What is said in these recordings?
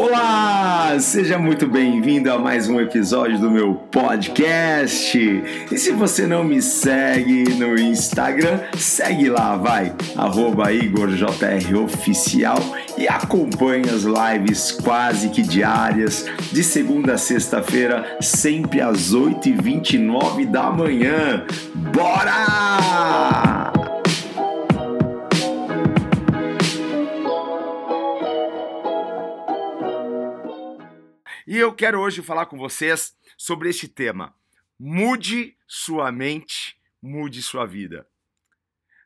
Olá! Seja muito bem-vindo a mais um episódio do meu podcast. E se você não me segue no Instagram, segue lá, vai, @IgorJROficial e acompanhe as lives quase que diárias de segunda a sexta-feira, sempre às 8h29 da manhã. Bora! E eu quero hoje falar com vocês sobre este tema. Mude sua mente, mude sua vida.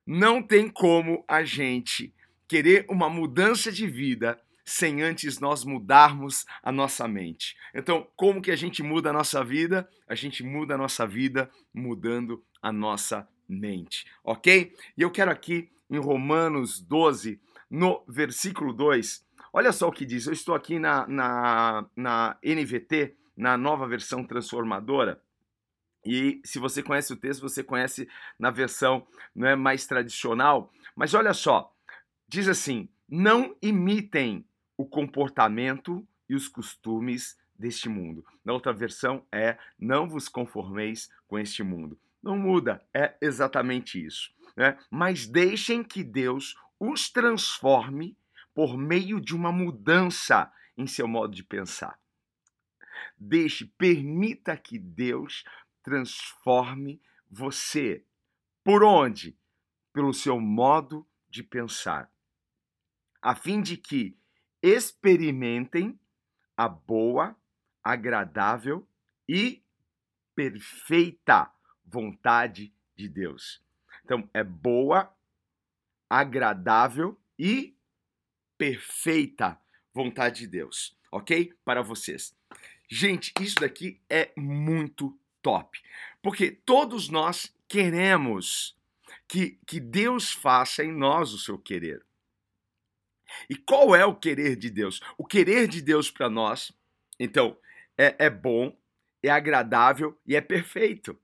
Não tem como a gente querer uma mudança de vida sem antes nós mudarmos a nossa mente. Então, como que a gente muda a nossa vida? A gente muda a nossa vida mudando a nossa mente, ok? E eu quero aqui em Romanos 12, no versículo 2, olha só o que diz, eu estou aqui na NVT, na nova versão transformadora, e se você conhece o texto, você conhece na versão mais tradicional, mas olha só, diz assim, não imitem o comportamento e os costumes deste mundo. Na outra versão é, não vos conformeis com este mundo. Não muda, é exatamente isso, né? Mas deixem que Deus os transforme por meio de uma mudança em seu modo de pensar. Permita que Deus transforme você. Por onde? Pelo seu modo de pensar, a fim de que experimentem a boa, agradável e perfeita vontade de Deus. Então, é boa, agradável e perfeita vontade de Deus, ok? Para vocês. Gente, isso daqui é muito top, porque todos nós queremos que Deus faça em nós o seu querer. E qual é o querer de Deus? O querer de Deus para nós, então, é bom, é agradável e é perfeito.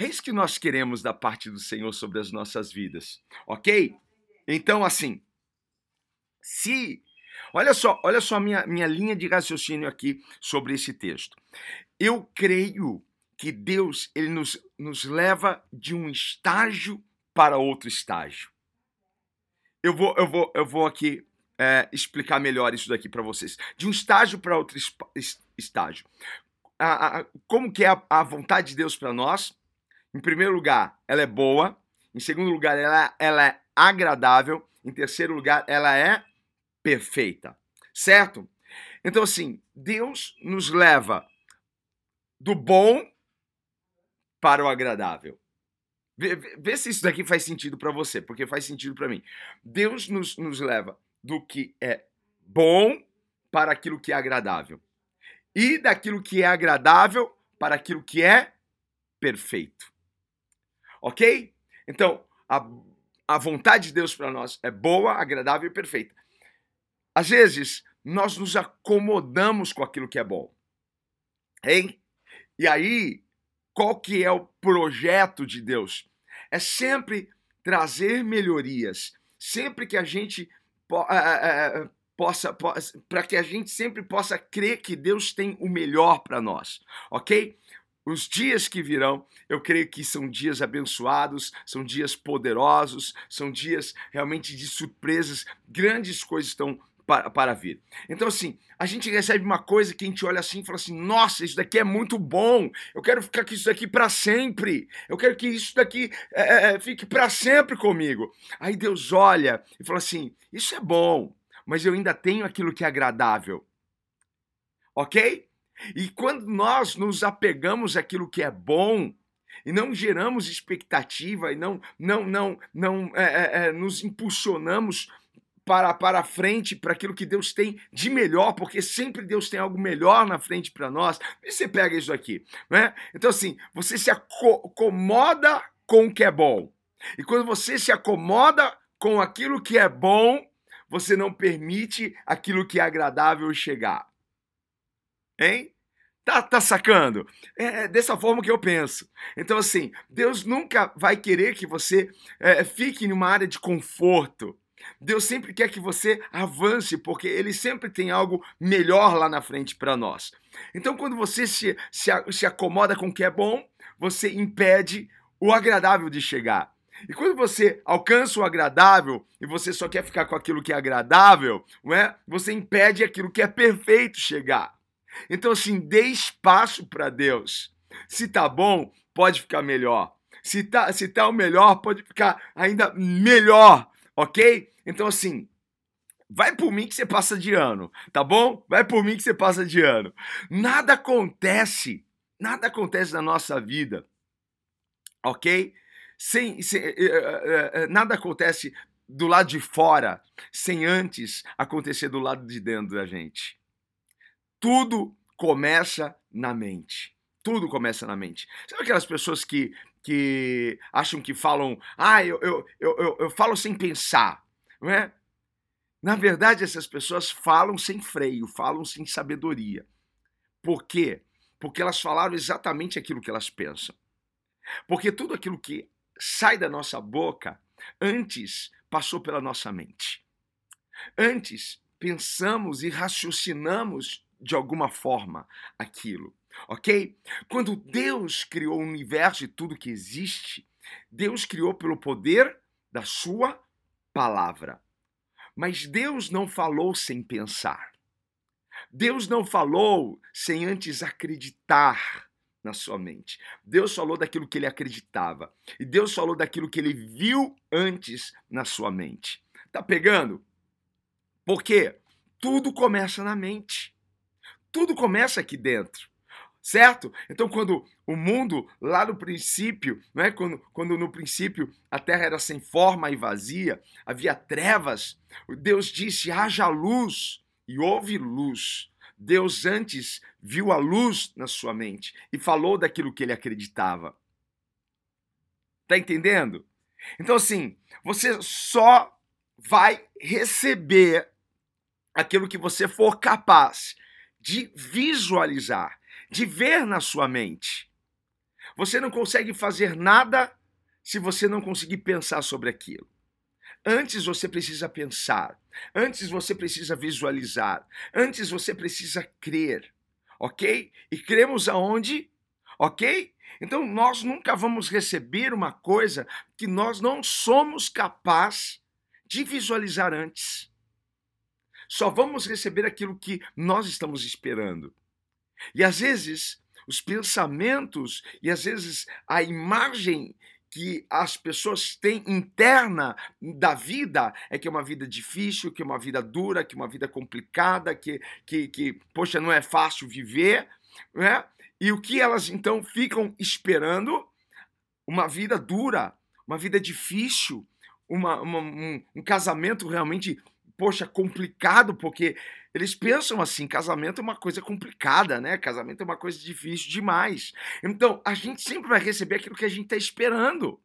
É isso que nós queremos da parte do Senhor sobre as nossas vidas, ok? Então, assim, olha só minha linha de raciocínio aqui sobre esse texto. Eu creio que Deus ele nos leva de um estágio para outro estágio. Eu vou aqui explicar melhor isso daqui para vocês. De um estágio para outro estágio. Como que é a vontade de Deus para nós? Em primeiro lugar, ela é boa. Em segundo lugar, ela é agradável. Em terceiro lugar, ela é perfeita, certo? Então, assim, Deus nos leva do bom para o agradável. Vê se isso daqui faz sentido para você, porque faz sentido para mim. Deus nos leva do que é bom para aquilo que é agradável. E daquilo que é agradável para aquilo que é perfeito. Ok? Então, a vontade de Deus para nós é boa, agradável e perfeita. Às vezes, nós nos acomodamos com aquilo que é bom. Hein? E aí, qual que é o projeto de Deus? É sempre trazer melhorias. Sempre que a gente possa, para que a gente sempre possa crer que Deus tem o melhor para nós, ok? Os dias que virão, eu creio que são dias abençoados, são dias poderosos, são dias realmente de surpresas, grandes coisas estão para vir. Então assim, a gente recebe uma coisa que a gente olha assim e fala assim, nossa, isso daqui é muito bom, eu quero ficar com isso daqui para sempre, eu quero que isso daqui fique para sempre comigo. Aí Deus olha e fala assim, isso é bom, mas eu ainda tenho aquilo que é agradável, ok? E quando nós nos apegamos àquilo que é bom e não geramos expectativa e não nos impulsionamos para frente, para aquilo que Deus tem de melhor, porque sempre Deus tem algo melhor na frente para nós, e você pega isso aqui, né? Então assim, você se acomoda com o que é bom. E quando você se acomoda com aquilo que é bom, você não permite aquilo que é agradável chegar. Hein? Tá sacando? É dessa forma que eu penso. Então assim, Deus nunca vai querer que você fique numa área de conforto. Deus sempre quer que você avance, porque Ele sempre tem algo melhor lá na frente para nós. Então, quando você se acomoda com o que é bom, você impede o agradável de chegar. E quando você alcança o agradável e você só quer ficar com aquilo que é agradável, não é? Você impede aquilo que é perfeito chegar. Então, assim, dê espaço para Deus. Se tá bom, pode ficar melhor. Se tá o melhor, pode ficar ainda melhor, ok? Então, assim, vai por mim que você passa de ano, tá bom? Vai por mim que você passa de ano. Nada acontece na nossa vida, ok? Nada acontece do lado de fora sem antes acontecer do lado de dentro da gente. Tudo começa na mente. Tudo começa na mente. Sabe aquelas pessoas que acham que falam, eu falo sem pensar, não é? Na verdade, essas pessoas falam sem freio, falam sem sabedoria. Por quê? Porque elas falaram exatamente aquilo que elas pensam. Porque tudo aquilo que sai da nossa boca, antes passou pela nossa mente. Antes pensamos e raciocinamos de alguma forma aquilo, ok? Quando Deus criou o universo e tudo que existe, Deus criou pelo poder da sua palavra. Mas Deus não falou sem pensar. Deus não falou sem antes acreditar na sua mente. Deus falou daquilo que ele acreditava. E Deus falou daquilo que ele viu antes na sua mente. Tá pegando? Porque tudo começa na mente. Tudo começa aqui dentro. Certo? Então, quando o mundo, lá no princípio, não é? Quando no princípio a terra era sem forma e vazia, havia trevas, Deus disse, haja luz, e houve luz. Deus antes viu a luz na sua mente e falou daquilo que ele acreditava. Tá entendendo? Então, assim, você só vai receber aquilo que você for capaz de visualizar, de ver na sua mente. Você não consegue fazer nada se você não conseguir pensar sobre aquilo. Antes você precisa pensar, antes você precisa visualizar, antes você precisa crer, ok? E cremos aonde? Ok? Então nós nunca vamos receber uma coisa que nós não somos capazes de visualizar antes. Só vamos receber aquilo que nós estamos esperando. E às vezes os pensamentos e às vezes a imagem que as pessoas têm interna da vida, é que é uma vida difícil, que é uma vida dura, que é uma vida complicada, poxa, não é fácil viver, né? E o que elas, então, ficam esperando? Uma vida dura, uma vida difícil, um casamento realmente, poxa, complicado, porque eles pensam assim, casamento é uma coisa complicada, né? Casamento é uma coisa difícil demais. Então, a gente sempre vai receber aquilo que a gente está esperando.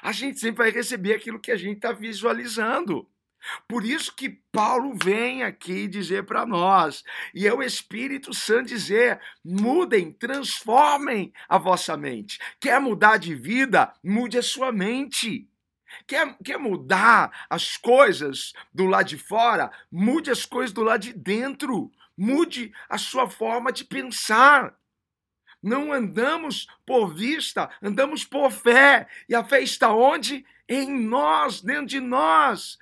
A gente sempre vai receber aquilo que a gente está visualizando. Por isso que Paulo vem aqui dizer para nós, e é o Espírito Santo dizer, mudem, transformem a vossa mente. Quer mudar de vida? Mude a sua mente. Quer mudar as coisas do lado de fora? Mude as coisas do lado de dentro. Mude a sua forma de pensar. Não andamos por vista, andamos por fé. E a fé está onde? Em nós, dentro de nós.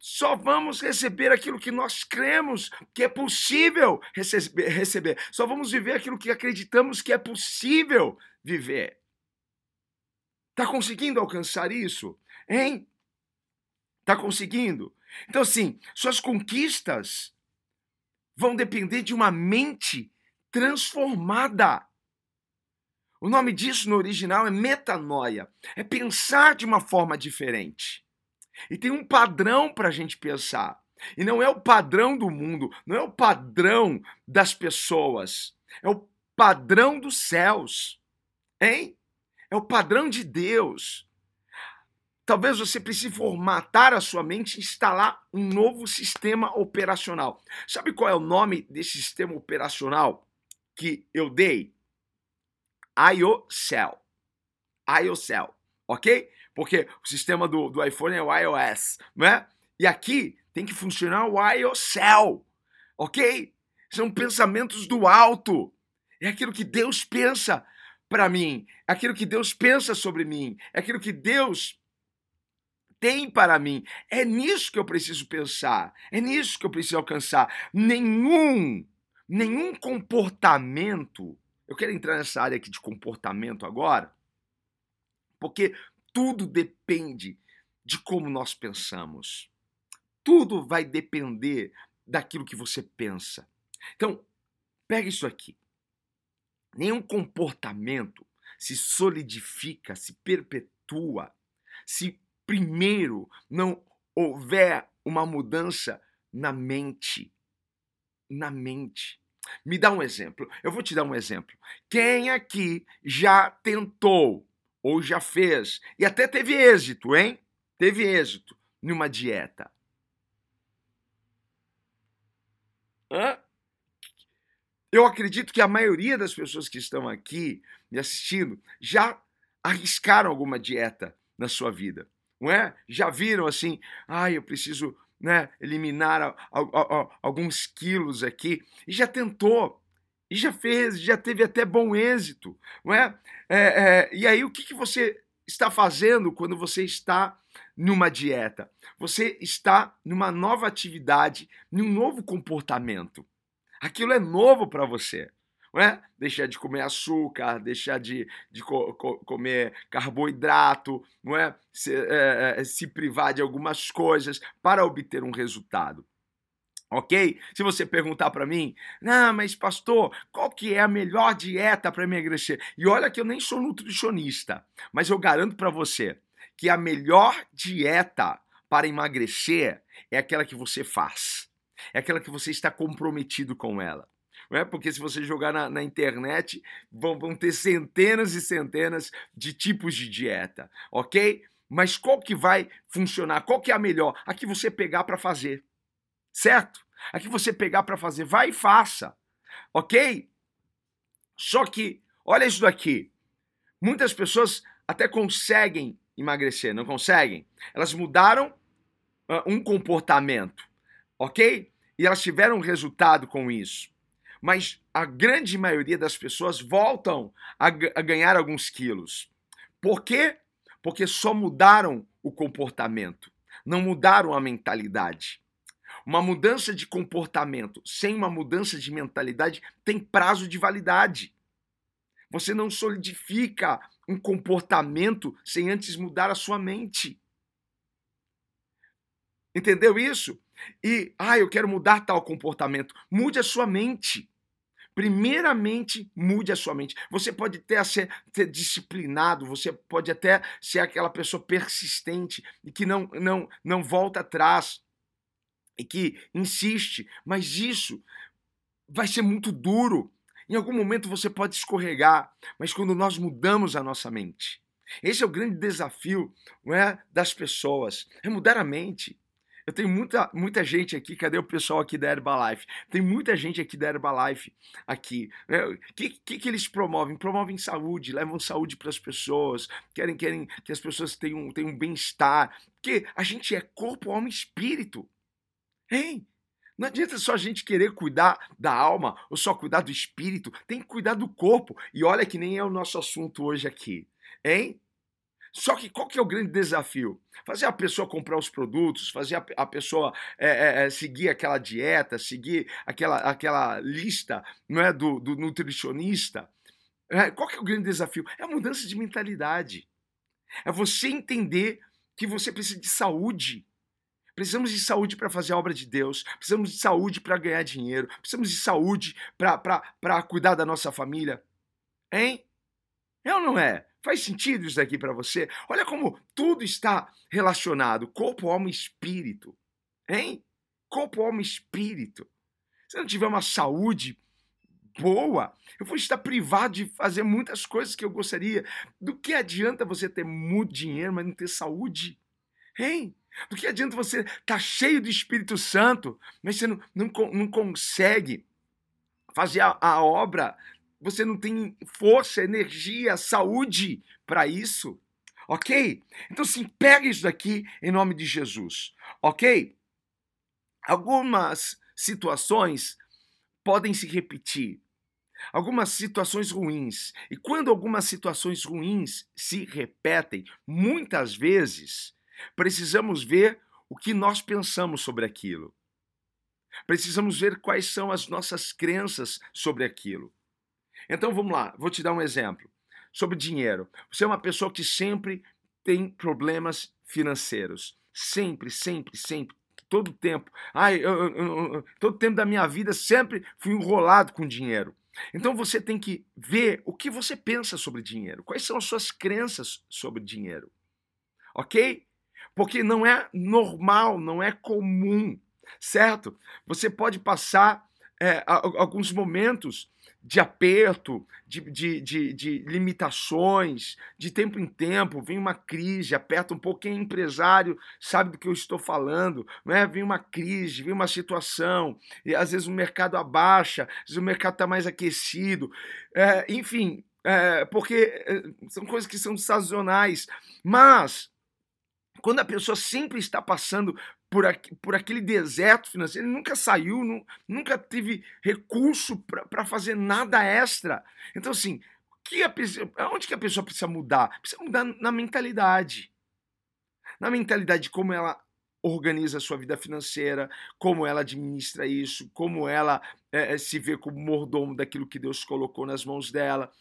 Só vamos receber aquilo que nós cremos que é possível receber. Só vamos viver aquilo que acreditamos que é possível viver. Está conseguindo alcançar isso? Hein? Tá conseguindo? Então, assim, suas conquistas vão depender de uma mente transformada. O nome disso no original é metanoia. É pensar de uma forma diferente. E tem um padrão para a gente pensar. E não é o padrão do mundo, não é o padrão das pessoas. É o padrão dos céus. Hein? É o padrão de Deus. Talvez você precise formatar a sua mente e instalar um novo sistema operacional. Sabe qual é o nome desse sistema operacional que eu dei? IOCEL. IOCEL, ok? Porque o sistema do iPhone é o iOS, né? E aqui tem que funcionar o IOCEL, ok? São pensamentos do alto. É aquilo que Deus pensa para mim, é aquilo que Deus pensa sobre mim, é aquilo que Deus tem para mim. É nisso que eu preciso pensar, é nisso que eu preciso alcançar. Nenhum comportamento, eu quero entrar nessa área aqui de comportamento agora, porque tudo depende de como nós pensamos. Tudo vai depender daquilo que você pensa. Então, pega isso aqui. Nenhum comportamento se solidifica, se perpetua, se primeiro não houver uma mudança na mente. Na mente. Me dá um exemplo. Eu vou te dar um exemplo. Quem aqui já tentou ou já fez e até teve êxito, hein? Teve êxito numa dieta. Eu acredito que a maioria das pessoas que estão aqui me assistindo já arriscaram alguma dieta na sua vida, não é? Já viram assim, eu preciso, né, eliminar alguns quilos aqui, e já tentou, e já fez, já teve até bom êxito, não é? E aí o que você está fazendo quando você está numa dieta? Você está numa nova atividade, num novo comportamento. Aquilo é novo para você, não é? Deixar de comer açúcar, deixar de comer carboidrato, não é? Se privar de algumas coisas para obter um resultado. Ok? Se você perguntar para mim, não, mas pastor, qual que é a melhor dieta para emagrecer? E olha que eu nem sou nutricionista, mas eu garanto para você que a melhor dieta para emagrecer é aquela que você faz, é aquela que você está comprometido com ela. Não é? Porque se você jogar na internet, vão ter centenas e centenas de tipos de dieta, ok? Mas qual que vai funcionar? Qual que é a melhor? A que você pegar para fazer. Certo? A que você pegar para fazer, vai e faça, ok? Só que, olha isso daqui, muitas pessoas até conseguem emagrecer, não conseguem? Elas mudaram um comportamento, ok? E elas tiveram resultado com isso, mas a grande maioria das pessoas voltam a ganhar alguns quilos. Por quê? Porque só mudaram o comportamento, não mudaram a mentalidade. Uma mudança de comportamento sem uma mudança de mentalidade tem prazo de validade. Você não solidifica um comportamento sem antes mudar a sua mente. Entendeu isso? E, eu quero mudar tal comportamento. Mude a sua mente. Primeiramente, mude a sua mente. Você pode até ser disciplinado, você pode até ser aquela pessoa persistente e que não volta atrás. E que insiste, mas isso vai ser muito duro. Em algum momento você pode escorregar, mas quando nós mudamos a nossa mente. Esse é o grande desafio, não é, das pessoas, é mudar a mente. Eu tenho muita gente aqui, cadê o pessoal aqui da Herbalife? Tem muita gente aqui da Herbalife, aqui. O que eles promovem? Promovem saúde, levam saúde para as pessoas, querem que as pessoas tenham bem-estar. Porque a gente é corpo, alma e espírito. Hein? Não adianta só a gente querer cuidar da alma ou só cuidar do espírito, tem que cuidar do corpo. E olha que nem é o nosso assunto hoje aqui, hein? Só que qual que é o grande desafio? Fazer a pessoa comprar os produtos, fazer a pessoa seguir aquela dieta, seguir aquela lista, não é, do nutricionista. Qual que é o grande desafio? É a mudança de mentalidade. É você entender que você precisa de saúde. Precisamos de saúde para fazer a obra de Deus, precisamos de saúde para ganhar dinheiro, precisamos de saúde para cuidar da nossa família. Hein? É ou não é? Faz sentido isso daqui para você? Olha como tudo está relacionado, corpo, alma e espírito. Hein? Corpo, alma e espírito. Se eu não tiver uma saúde boa, eu vou estar privado de fazer muitas coisas que eu gostaria. Do que adianta você ter muito dinheiro, mas não ter saúde? Hein? Do que adianta você estar cheio do Espírito Santo, mas você não consegue fazer a obra, você não tem força, energia, saúde para isso? ok? Então, sim, pega isso daqui em nome de Jesus, ok? Algumas situações podem se repetir, algumas situações ruins. E quando algumas situações ruins se repetem, muitas vezes precisamos ver o que nós pensamos sobre aquilo. Precisamos ver quais são as nossas crenças sobre aquilo. Então vamos lá, vou te dar um exemplo. Sobre dinheiro. Você é uma pessoa que sempre tem problemas financeiros. Sempre, sempre, sempre. Todo tempo. Todo tempo da minha vida sempre fui enrolado com dinheiro. Então você tem que ver o que você pensa sobre dinheiro. Quais são as suas crenças sobre dinheiro. Ok? Porque não é normal, não é comum. Certo? Você pode passar alguns momentos de aperto, de limitações, de tempo em tempo, vem uma crise, aperta um pouco, quem é empresário sabe do que eu estou falando, né? Vem uma crise, vem uma situação, e às vezes o mercado abaixa, às vezes o mercado está mais aquecido, porque são coisas que são sazonais, mas quando a pessoa sempre está passando por aquele deserto financeiro, ele nunca saiu, nunca teve recurso para fazer nada extra. Então, assim, onde que a pessoa precisa mudar? Precisa mudar na mentalidade. Na mentalidade de como ela organiza a sua vida financeira, como ela administra isso, como ela se vê como mordomo daquilo que Deus colocou nas mãos dela.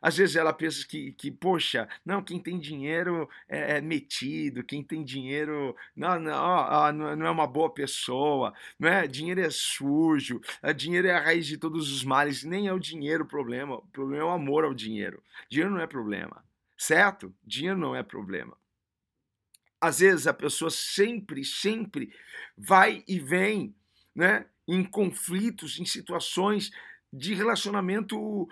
Às vezes ela pensa que poxa, não, quem tem dinheiro é metido, quem tem dinheiro não é uma boa pessoa, não é? Dinheiro é sujo, dinheiro é a raiz de todos os males, nem é o dinheiro o problema é o amor ao dinheiro. Dinheiro não é problema, certo? Dinheiro não é problema. Às vezes a pessoa sempre vai e vem, né, em conflitos, em situações de relacionamento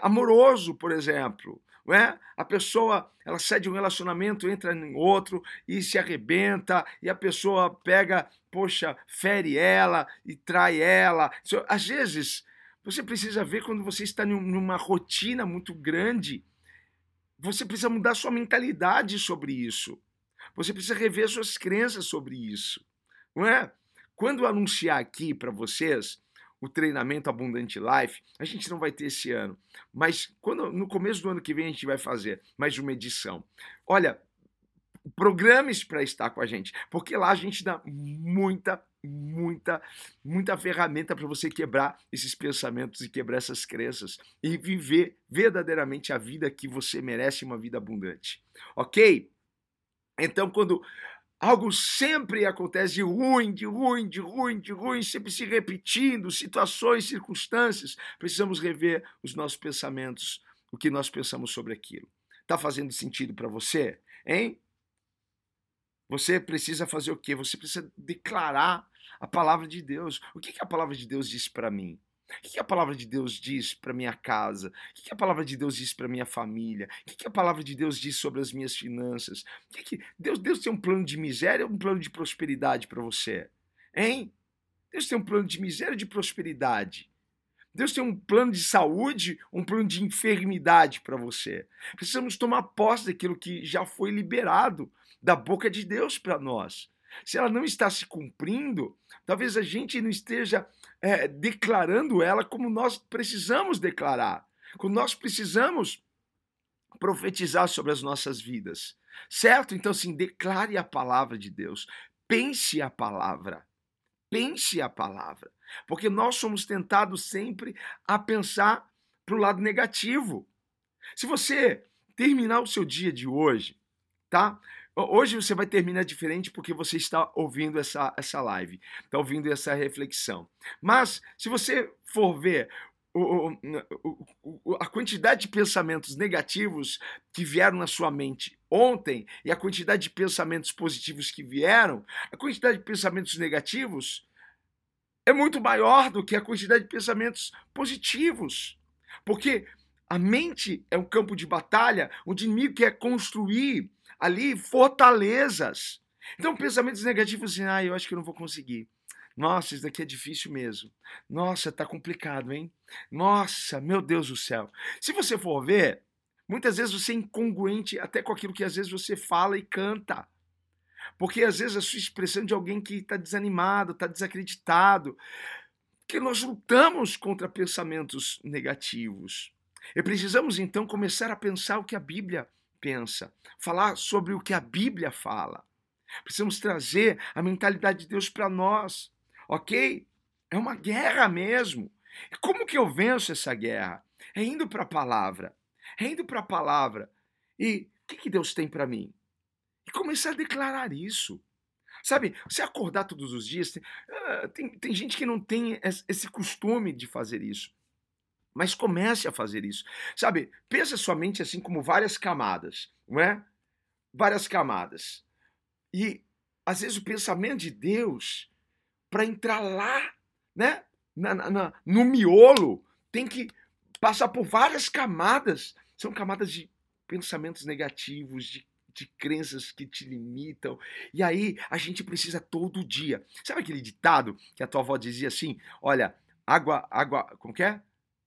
amoroso, por exemplo. Né? A pessoa ela sai de um relacionamento, entra em outro e se arrebenta, e a pessoa pega, poxa, fere ela e trai ela. Às vezes você precisa ver quando você está numa rotina muito grande, você precisa mudar sua mentalidade sobre isso. Você precisa rever suas crenças sobre isso, não é? Quando eu anunciar aqui para vocês o treinamento Abundante Life, a gente não vai ter esse ano, mas no começo do ano que vem a gente vai fazer mais uma edição. Olha, programe-se para estar com a gente, porque lá a gente dá muita ferramenta para você quebrar esses pensamentos e quebrar essas crenças e viver verdadeiramente a vida que você merece, uma vida abundante, ok? Então, quando algo sempre acontece de ruim, sempre se repetindo, situações, circunstâncias, precisamos rever os nossos pensamentos, o que nós pensamos sobre aquilo. Tá fazendo sentido para você, hein? Você precisa fazer o quê? Você precisa declarar a palavra de Deus. O que a palavra de Deus diz para mim? O que a palavra de Deus diz para minha casa? O que a palavra de Deus diz para minha família? O que a palavra de Deus diz sobre as minhas finanças? Deus tem um plano de miséria ou um plano de prosperidade para você? Hein? Deus tem um plano de miséria ou de prosperidade? Deus tem um plano de saúde ou um plano de enfermidade para você? Precisamos tomar posse daquilo que já foi liberado da boca de Deus para nós. Se ela não está se cumprindo, talvez a gente não esteja declarando ela como nós precisamos declarar, como nós precisamos profetizar sobre as nossas vidas, certo? Então, sim, declare a palavra de Deus, pense a palavra, porque nós somos tentados sempre a pensar para o lado negativo. Se você terminar o seu dia de hoje, tá? Hoje você vai terminar diferente porque você está ouvindo essa live, está ouvindo essa reflexão. Mas se você for ver a quantidade de pensamentos negativos que vieram na sua mente ontem e a quantidade de pensamentos positivos que vieram, a quantidade de pensamentos negativos é muito maior do que a quantidade de pensamentos positivos. Porque a mente é um campo de batalha onde o inimigo quer construir ali fortalezas. Então, pensamentos negativos assim, eu acho que eu não vou conseguir. Nossa, isso daqui é difícil mesmo. Nossa, tá complicado, hein? Nossa, meu Deus do céu. Se você for ver, Muitas vezes você é incongruente até com aquilo que às vezes você fala e canta. Porque às vezes a sua expressão é de alguém que está desanimado, está desacreditado. Porque nós lutamos contra pensamentos negativos. E precisamos então começar a pensar o que a Bíblia pensa. Falar sobre o que a Bíblia fala. Precisamos trazer a mentalidade de Deus para nós. Ok? É uma guerra mesmo. E como que eu venço essa guerra? É indo para a palavra. É indo para a palavra. E o que Deus tem para mim? E começar a declarar isso. Sabe, você acordar todos os dias, tem gente que não tem esse costume de fazer isso. Mas comece a fazer isso. Sabe, pensa sua mente assim como várias camadas, não é? Várias camadas. E às vezes o pensamento de Deus, para entrar lá, né, no miolo, tem que passar por várias camadas. São camadas de pensamentos negativos, de crenças que te limitam. E aí a gente precisa todo dia. Sabe aquele ditado que a tua avó dizia assim? Olha, como que é?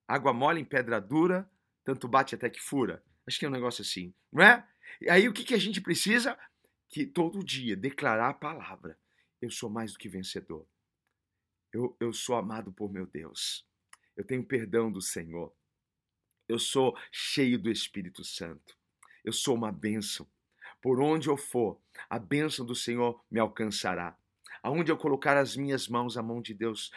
Água mole em pedra dura, tanto bate até que fura. Acho que é um negócio assim, não é? E aí o que a gente precisa? Que todo dia declarar a palavra. Eu sou mais do que vencedor. Eu sou amado por meu Deus. Eu tenho perdão do Senhor. Eu sou cheio do Espírito Santo. Eu sou uma bênção. Por onde eu for, a bênção do Senhor me alcançará. Aonde eu colocar as minhas mãos, a mão de Deus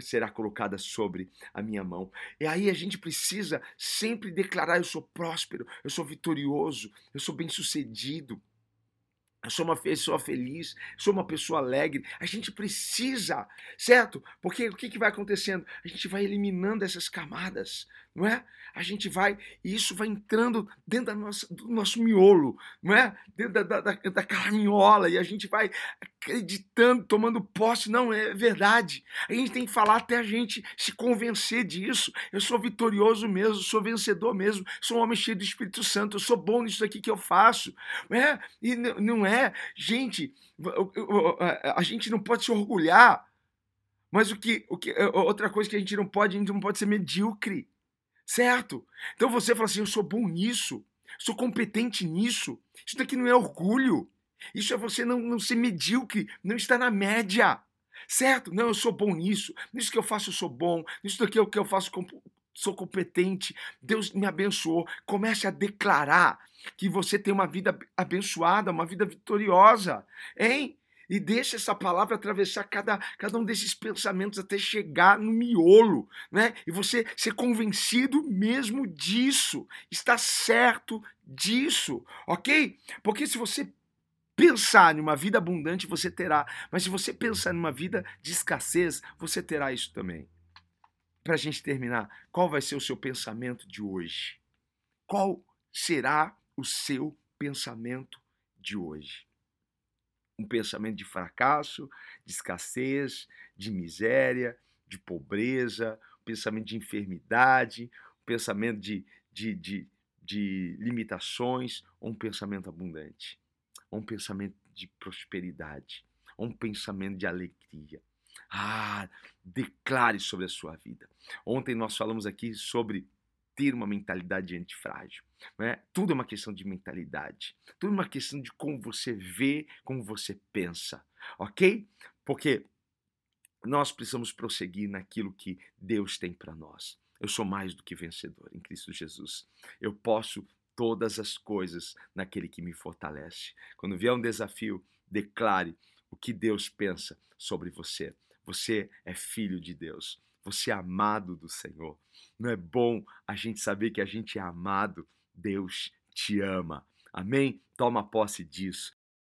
será colocada sobre a minha mão. E aí a gente precisa sempre declarar: eu sou próspero, eu sou vitorioso, eu sou bem-sucedido, eu sou uma pessoa feliz, eu sou uma pessoa alegre. A gente precisa, certo? Porque o que vai acontecendo? A gente vai eliminando essas camadas, não é? A gente vai, e isso vai entrando dentro do nosso miolo, não é? Dentro da carminhola, e a gente vai acreditando, tomando posse. Não, é verdade. A gente tem que falar até a gente se convencer disso. Eu sou vitorioso mesmo, sou vencedor mesmo, sou um homem cheio do Espírito Santo, eu sou bom nisso aqui que eu faço, não é? E não é? Gente, a gente não pode se orgulhar, mas outra coisa que a gente não pode ser medíocre. Certo? Então você fala assim: eu sou bom nisso, sou competente nisso. Isso daqui não é orgulho. Isso é você não ser medíocre, não estar na média. Certo? Não, eu sou bom nisso. Nisso que eu faço, eu sou bom. Nisso daqui é o que eu faço, sou competente. Deus me abençoou. Comece a declarar que você tem uma vida abençoada, uma vida vitoriosa. Hein? E deixa essa palavra atravessar cada um desses pensamentos até chegar no miolo, né? E você ser convencido mesmo disso, estar certo disso, ok? Porque se você pensar numa vida abundante, você terá. Mas se você pensar numa vida de escassez, você terá isso também. Para a gente terminar, qual vai ser o seu pensamento de hoje? Qual será o seu pensamento de hoje? Um pensamento de fracasso, de escassez, de miséria, de pobreza, um pensamento de enfermidade, um pensamento de limitações, ou um pensamento abundante, ou um pensamento de prosperidade, ou um pensamento de alegria. Ah, declare sobre a sua vida. Ontem nós falamos aqui sobre ter uma mentalidade antifrágil, né? Tudo é uma questão de mentalidade, tudo é uma questão de como você vê, como você pensa, ok? Porque nós precisamos prosseguir naquilo que Deus tem para nós. Eu sou mais do que vencedor em Cristo Jesus. Eu posso todas as coisas naquele que me fortalece. Quando vier um desafio, declare o que Deus pensa sobre você. Você é filho de Deus. Você é amado do Senhor. Não é bom a gente saber que a gente é amado? Deus te ama. Amém? Toma posse disso.